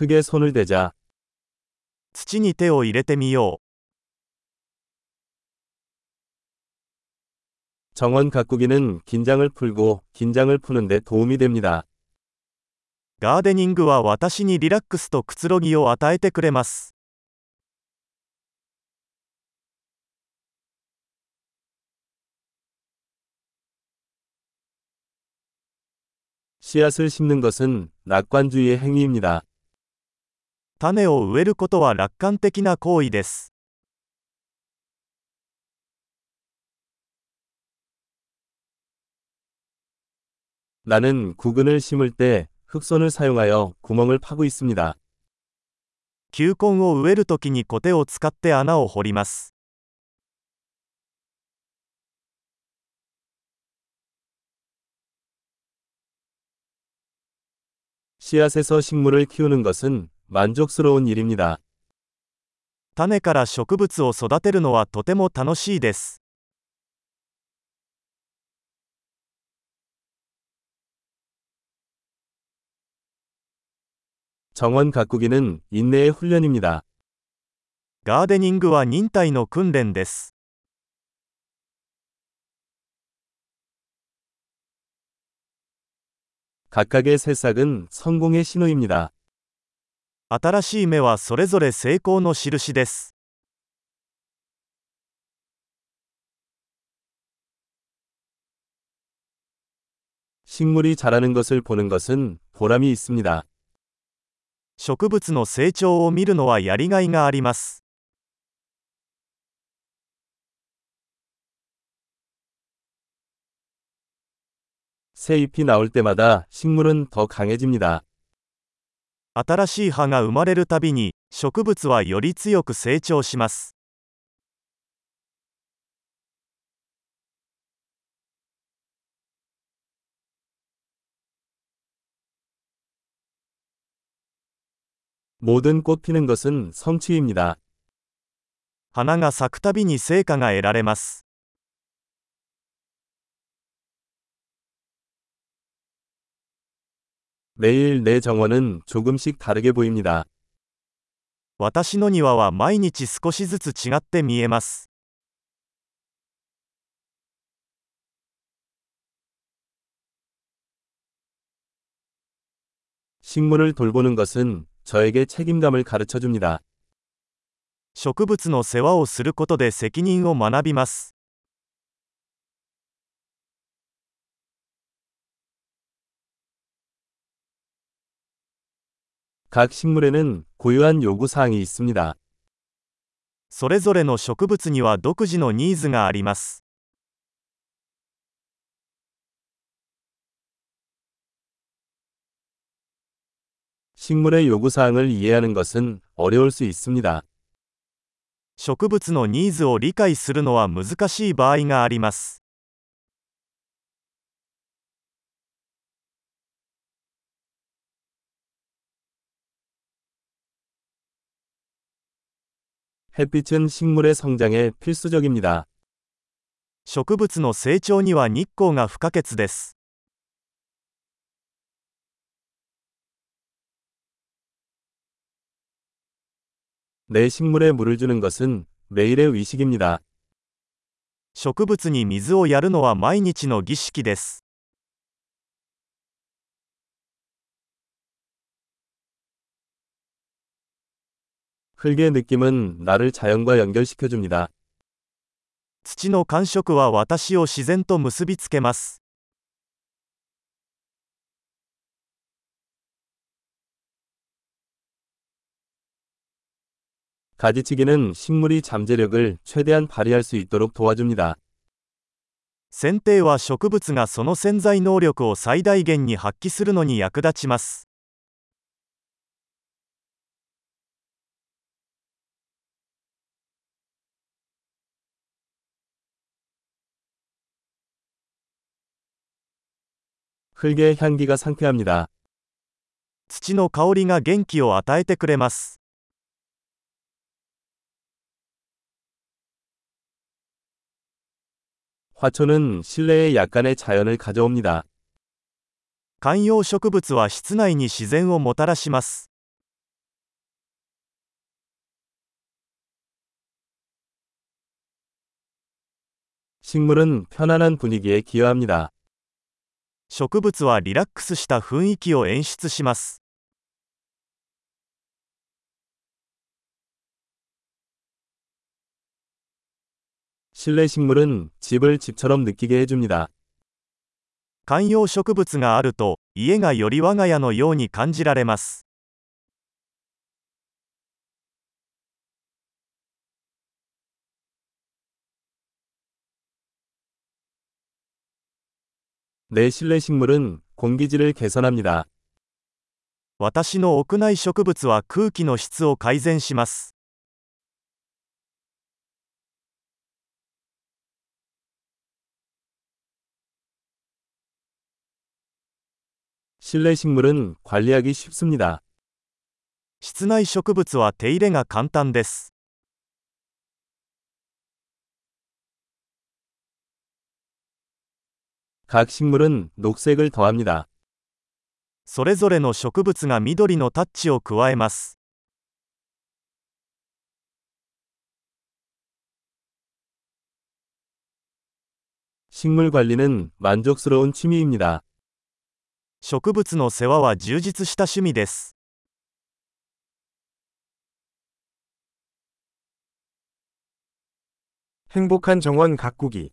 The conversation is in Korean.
크게 손을 대자. 土に手を入れてみよう. 정원 가꾸기는 긴장을 풀고 긴장을 푸는 데 도움이 됩니다. ガーデニングは私にリラックスとくつろぎを与えてくれます. 씨앗을 심는 것은 낙관주의의 행위입니다. 種を植えることは楽観的な行為です. 나는 구근을 심을 때 흙손을 사용하여 구멍을 파고 있습니다. 球根を植えるときにコテを使って穴を掘ります. 씨앗에서 식물을 키우는 것은 만족스러운 일입니다. 種から植物を育てるのはとても楽しいです. 정원 가꾸기는 인내의 훈련입니다. ガーデニングは忍耐の訓練です. 각각의 새싹은 성공의 신호입니다. 新しい芽はそれぞれ成功の印です. 식물이 자라는 것을 보는 것은 보람이 있습니다. 植物の成長を見るのはやりがいがあります. 새 잎이 나올 때마다 식물은 더 강해집니다. 新しい葉が生まれるたびに植物はより強く成長します. 모든 꽃 피는 것은 성취입니다. 花が咲くたびに成果が得られます. 매일 내 정원은 조금씩 다르게 보입니다. 私の庭は毎日少しずつ違って見えます. 식물을 돌보는 것은 저에게 책임감을 가르쳐 줍니다. 植物の世話をすることで責任を学びます. 각 식물에는 고유한 요구 사항이 있습니다. それぞれの植物には独自のニーズがあります. 식물의 요구 사항을 이해하는 것은 어려울 수 있습니다. 植物のニーズを理解するのは難しい場合があります. 햇빛은 식물의 성장에 필수적입니다. 植物の成長には日光が不可欠です. 내 식물에 물을 주는 것은 매일의 의식입니다. 植物に水をやるのは毎日の儀式です. 흙의 느낌은 나를 자연과 연결시켜 줍니다. 土の感触は私を自然と結びつけます. 가지치기는 식물이 잠재력을 최대한 발휘할 수 있도록 도와줍니다. 剪定は植物がその潜在能力を最大限に発揮するのに役立ちます. 흙의 향기가 상쾌합니다. 土の香りが元気を与えてくれます. 화초는 실내에 약간의 자연을 가져옵니다. 観葉植物は室内に自然をもたらします. 식물은 편안한 분위기에 기여합니다. 植物はリラックスした雰囲気を演出します。 실내 식물은 집을 집처럼 느끼게 해줍니다. 観葉植物があると、家がより我が家のように感じられます。 내 실내 식물은 공기질을 개선합니다. 私の屋内植物は空気の質を改善します。 실내 식물은 관리하기 쉽습니다. 室内植物は手入れが簡単です。 각 식물은 녹색을 더합니다. それぞれの植物が緑のタッチを加えます。 식물 관리는 만족스러운 취미입니다. 植物の世話は充実した趣味です。 행복한 정원 가꾸기